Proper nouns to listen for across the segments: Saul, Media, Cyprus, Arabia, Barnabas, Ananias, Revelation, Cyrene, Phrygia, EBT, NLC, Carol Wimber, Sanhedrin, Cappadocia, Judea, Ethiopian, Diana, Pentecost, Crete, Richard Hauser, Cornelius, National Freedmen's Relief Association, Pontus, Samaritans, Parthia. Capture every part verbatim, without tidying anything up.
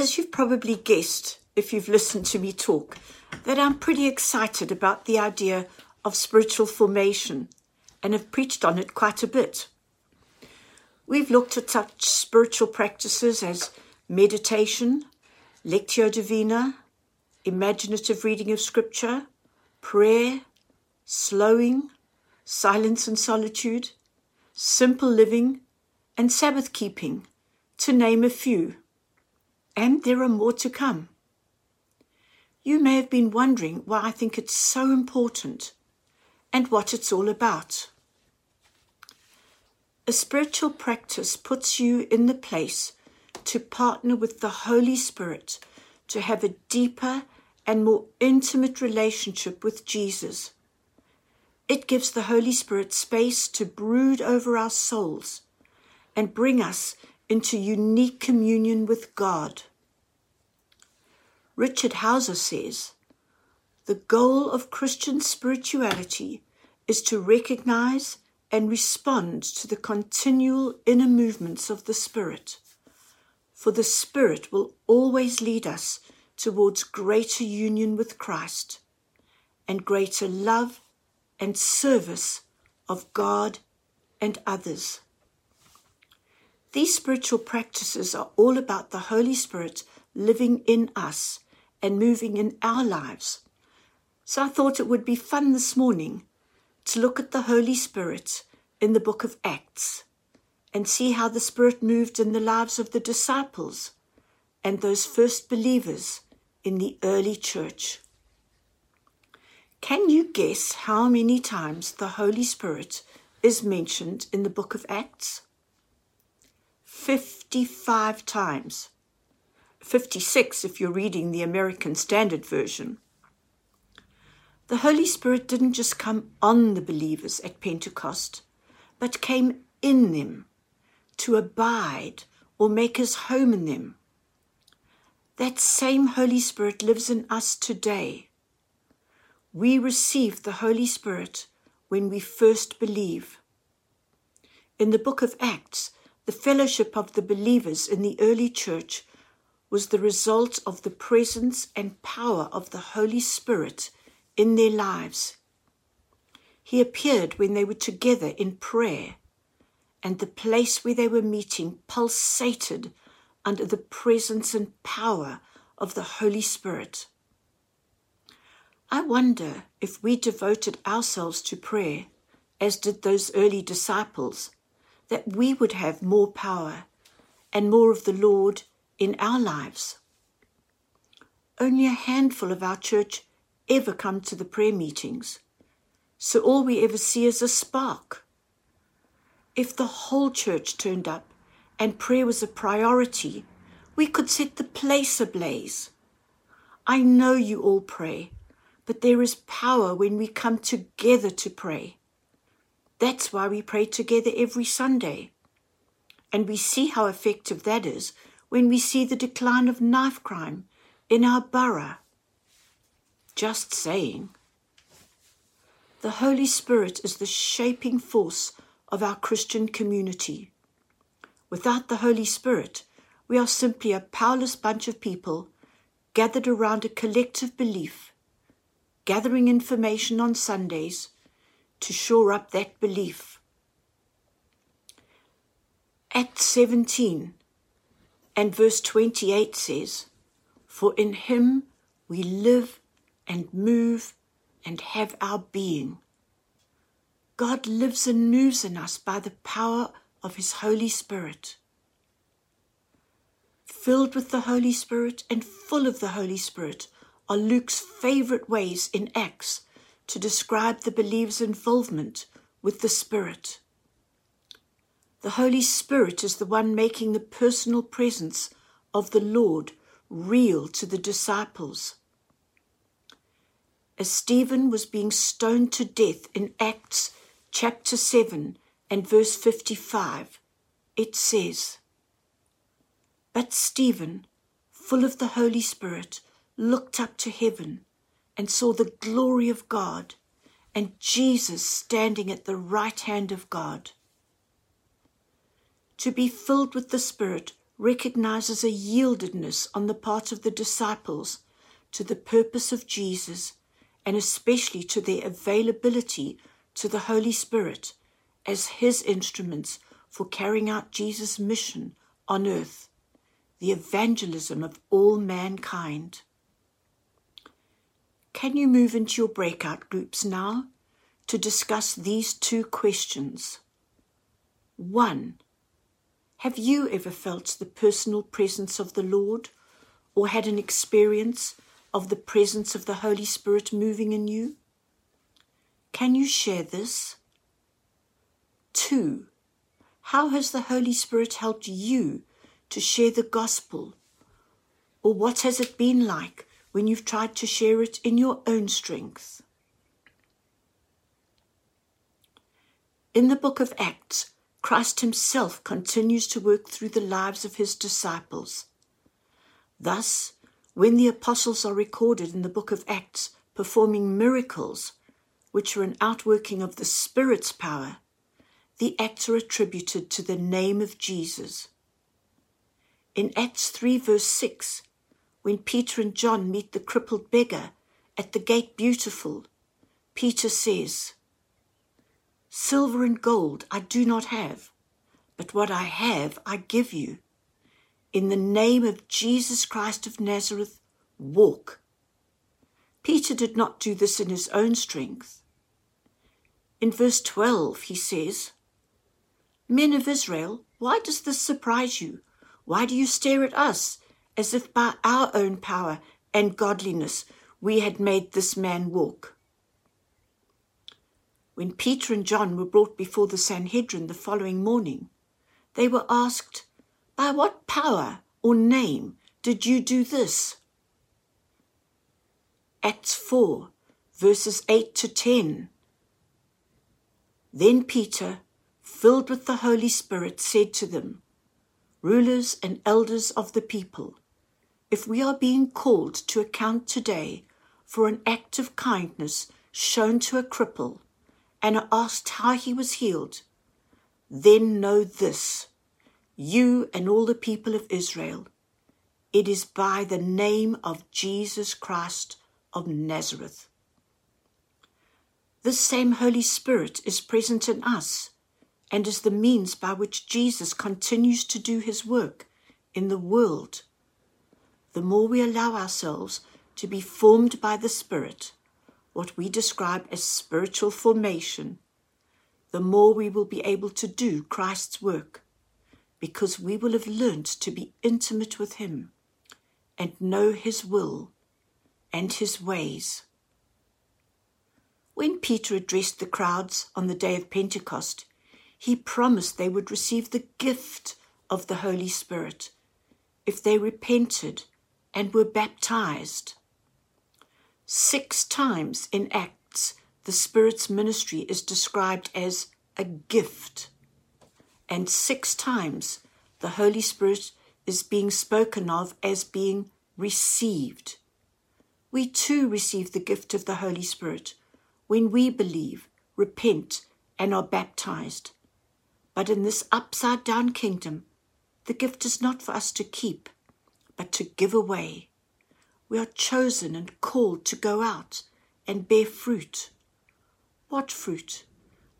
as you've probably guessed if you've listened to me talk, that I'm pretty excited about the idea of spiritual formation and have preached on it quite a bit. We've looked at such spiritual practices as meditation, Lectio Divina, imaginative reading of scripture, prayer, slowing, silence and solitude, simple living, and Sabbath keeping, to name a few. And there are more to come. You may have been wondering why I think it's so important and what it's all about. A spiritual practice puts you in the place to partner with the Holy Spirit to have a deeper and more intimate relationship with Jesus. It gives the Holy Spirit space to brood over our souls and bring us into unique communion with God. Richard Hauser says, "The goal of Christian spirituality is to recognize and respond to the continual inner movements of the Spirit, for the Spirit will always lead us towards greater union with Christ and greater love and service of God and others." These spiritual practices are all about the Holy Spirit living in us and moving in our lives. So I thought it would be fun this morning to look at the Holy Spirit in the book of Acts and see how the Spirit moved in the lives of the disciples and those first believers in the early church. Can you guess how many times the Holy Spirit is mentioned in the book of Acts? fifty-five times. fifty-six if you're reading the American Standard Version. The Holy Spirit didn't just come on the believers at Pentecost, but came in them to abide or make his home in them. That same Holy Spirit lives in us today. We receive the Holy Spirit when we first believe. In the book of Acts, the fellowship of the believers in the early church was the result of the presence and power of the Holy Spirit in their lives. He appeared when they were together in prayer, and the place where they were meeting pulsated under the presence and power of the Holy Spirit. I wonder if we devoted ourselves to prayer, as did those early disciples, that we would have more power and more of the Lord in our lives. Only a handful of our church ever come to the prayer meetings, so all we ever see is a spark. If the whole church turned up and prayer was a priority, we could set the place ablaze. I know you all pray, but there is power when we come together to pray. That's why we pray together every Sunday. And we see how effective that is when we see the decline of knife crime in our borough. Just saying. The Holy Spirit is the shaping force of our Christian community. Without the Holy Spirit, we are simply a powerless bunch of people gathered around a collective belief, gathering information on Sundays to shore up that belief. Acts seventeen and verse twenty-eight says, "For in him we live and move and have our being." God lives and moves in us by the power of his Holy Spirit. Filled with the Holy Spirit and full of the Holy Spirit are Luke's favorite ways in Acts to describe the believer's involvement with the Spirit. The Holy Spirit is the one making the personal presence of the Lord real to the disciples. As Stephen was being stoned to death in Acts chapter seven and verse fifty-five, it says, "But Stephen, full of the Holy Spirit, looked up to heaven and saw the glory of God and Jesus standing at the right hand of God." To be filled with the Spirit recognizes a yieldedness on the part of the disciples to the purpose of Jesus, and especially to their availability to the Holy Spirit as his instruments for carrying out Jesus' mission on earth, the evangelism of all mankind. Can you move into your breakout groups now to discuss these two questions? One, have you ever felt the personal presence of the Lord or had an experience of the presence of the Holy Spirit moving in you? Can you share this? Two, how has the Holy Spirit helped you to share the gospel? Or what has it been like when you've tried to share it in your own strength? In the book of Acts, Christ himself continues to work through the lives of his disciples. Thus, when the apostles are recorded in the book of Acts performing miracles, which are an outworking of the Spirit's power, the acts are attributed to the name of Jesus. In Acts three verse six, when Peter and John meet the crippled beggar at the Gate Beautiful, Peter says, "Silver and gold I do not have, but what I have I give you. In the name of Jesus Christ of Nazareth, walk." Peter did not do this in his own strength. In verse twelve, he says, "Men of Israel, why does this surprise you? Why do you stare at us as if by our own power and godliness we had made this man walk?" When Peter and John were brought before the Sanhedrin the following morning, they were asked, "By what power or name did you do this?" Acts four, verses eight to ten. Then Peter, filled with the Holy Spirit, said to them, "Rulers and elders of the people, if we are being called to account today for an act of kindness shown to a cripple, and are asked how he was healed, then know this, you and all the people of Israel, it is by the name of Jesus Christ of Nazareth." This same Holy Spirit is present in us and is the means by which Jesus continues to do his work in the world. The more we allow ourselves to be formed by the Spirit, what we describe as spiritual formation, the more we will be able to do Christ's work, because we will have learned to be intimate with him and know his will and his ways. When Peter addressed the crowds on the day of Pentecost, he promised they would receive the gift of the Holy Spirit if they repented and were baptized. Six times in Acts, the Spirit's ministry is described as a gift, and six times the Holy Spirit is being spoken of as being received. We too receive the gift of the Holy Spirit when we believe, repent, and are baptized. But in this upside-down kingdom, the gift is not for us to keep, but to give away. We are chosen and called to go out and bear fruit. What fruit?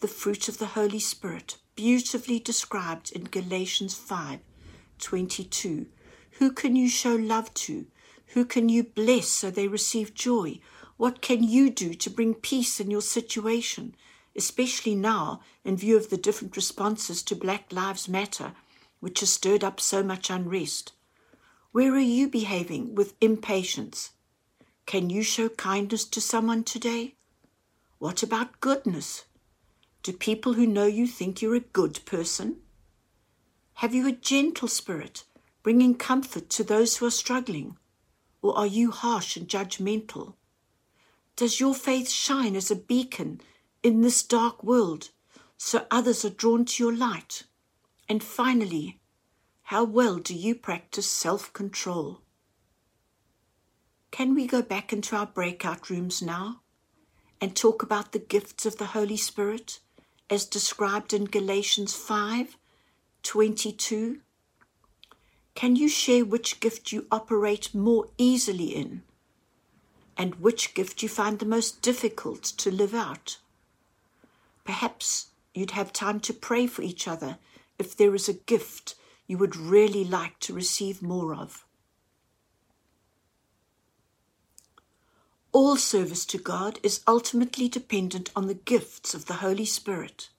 The fruit of the Holy Spirit, beautifully described in Galatians five twenty-two. Who can you show love to? Who can you bless so they receive joy? What can you do to bring peace in your situation, especially now in view of the different responses to Black Lives Matter, which has stirred up so much unrest? Where are you behaving with impatience? Can you show kindness to someone today? What about goodness? Do people who know you think you're a good person? Have you a gentle spirit, bringing comfort to those who are struggling? Or are you harsh and judgmental? Does your faith shine as a beacon in this dark world so others are drawn to your light? And finally, how well do you practice self-control? Can we go back into our breakout rooms now and talk about the gifts of the Holy Spirit as described in Galatians five twenty-two? Can you share which gift you operate more easily in and which gift you find the most difficult to live out? Perhaps you'd have time to pray for each other if there is a gift you would really like to receive more of. All service to God is ultimately dependent on the gifts of the Holy Spirit.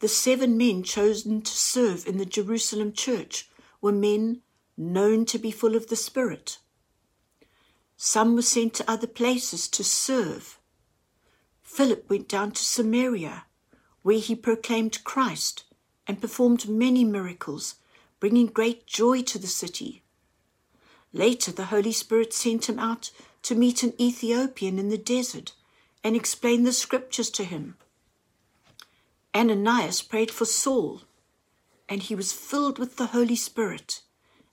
The seven men chosen to serve in the Jerusalem church were men known to be full of the Spirit. Some were sent to other places to serve. Philip went down to Samaria, where he proclaimed Christ and performed many miracles, bringing great joy to the city. Later, the Holy Spirit sent him out to meet an Ethiopian in the desert and explain the scriptures to him. Ananias prayed for Saul, and he was filled with the Holy Spirit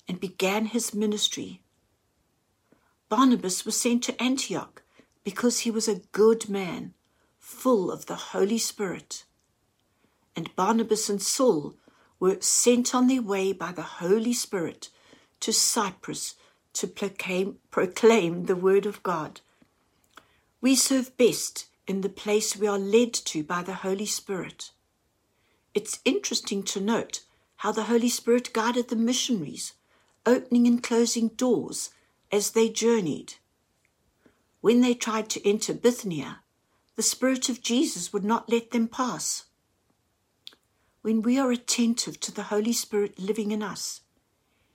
and began his ministry. Barnabas was sent to Antioch because he was a good man, full of the Holy Spirit. And Barnabas and Saul were sent on their way by the Holy Spirit to Cyprus to proclaim, proclaim the word of God. We serve best in the place we are led to by the Holy Spirit. It's interesting to note how the Holy Spirit guided the missionaries, opening and closing doors as they journeyed. When they tried to enter Bithynia, the Spirit of Jesus would not let them pass. When we are attentive to the Holy Spirit living in us,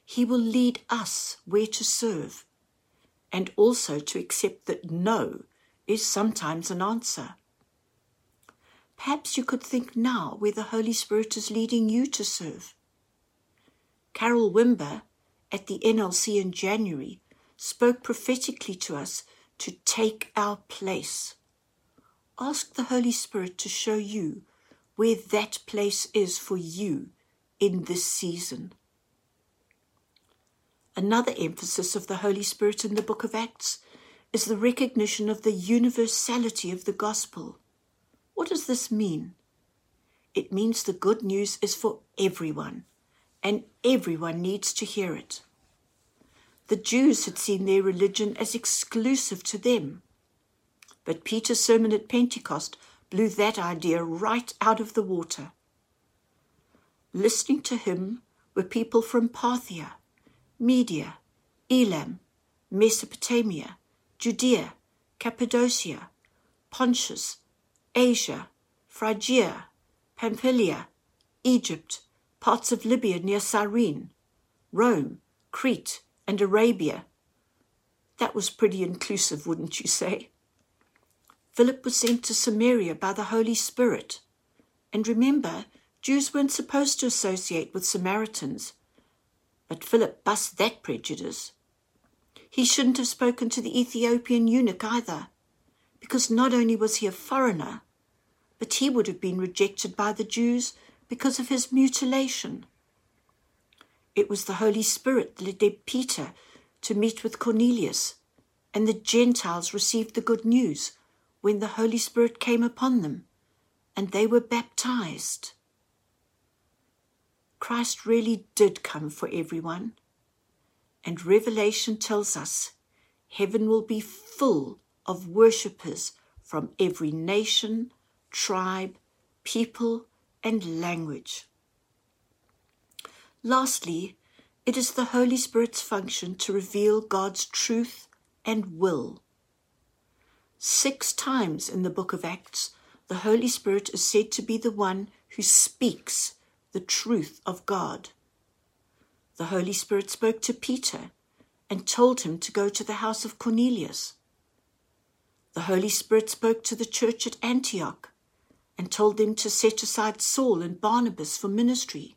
He will lead us where to serve and also to accept that no is sometimes an answer. Perhaps you could think now where the Holy Spirit is leading you to serve. Carol Wimber at the N L C in January spoke prophetically to us to take our place. Ask the Holy Spirit to show you where that place is for you in this season. Another emphasis of the Holy Spirit in the book of Acts is the recognition of the universality of the gospel. What does this mean? It means the good news is for everyone, and everyone needs to hear it. The Jews had seen their religion as exclusive to them, but Peter's sermon at Pentecost blew that idea right out of the water. Listening to him were people from Parthia, Media, Elam, Mesopotamia, Judea, Cappadocia, Pontus, Asia, Phrygia, Pamphylia, Egypt, parts of Libya near Cyrene, Rome, Crete, and Arabia. That was pretty inclusive, wouldn't you say? Philip was sent to Samaria by the Holy Spirit. And remember, Jews weren't supposed to associate with Samaritans. But Philip bust that prejudice. He shouldn't have spoken to the Ethiopian eunuch either, because not only was he a foreigner, but he would have been rejected by the Jews because of his mutilation. It was the Holy Spirit that led Peter to meet with Cornelius, and the Gentiles received the good news when the Holy Spirit came upon them, and they were baptized. Christ really did come for everyone, and Revelation tells us heaven will be full of worshippers from every nation, tribe, people, and language. Lastly, it is the Holy Spirit's function to reveal God's truth and will. Six times in the book of Acts, the Holy Spirit is said to be the one who speaks the truth of God. The Holy Spirit spoke to Peter and told him to go to the house of Cornelius. The Holy Spirit spoke to the church at Antioch and told them to set aside Saul and Barnabas for ministry.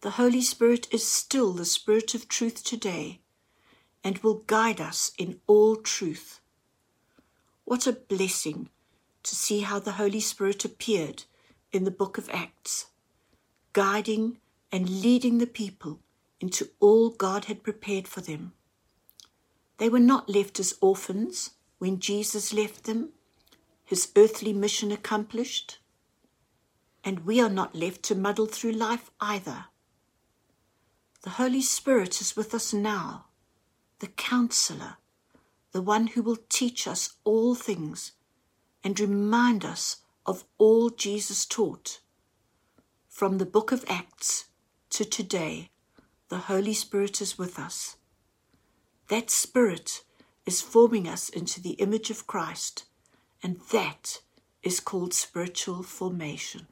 The Holy Spirit is still the Spirit of truth today and will guide us in all truth. What a blessing to see how the Holy Spirit appeared in the book of Acts, guiding and leading the people into all God had prepared for them. They were not left as orphans when Jesus left them, his earthly mission accomplished, and we are not left to muddle through life either. The Holy Spirit is with us now, the Counselor, the one who will teach us all things and remind us of all Jesus taught. From the book of Acts to today, the Holy Spirit is with us. That Spirit is forming us into the image of Christ, and that is called spiritual formation.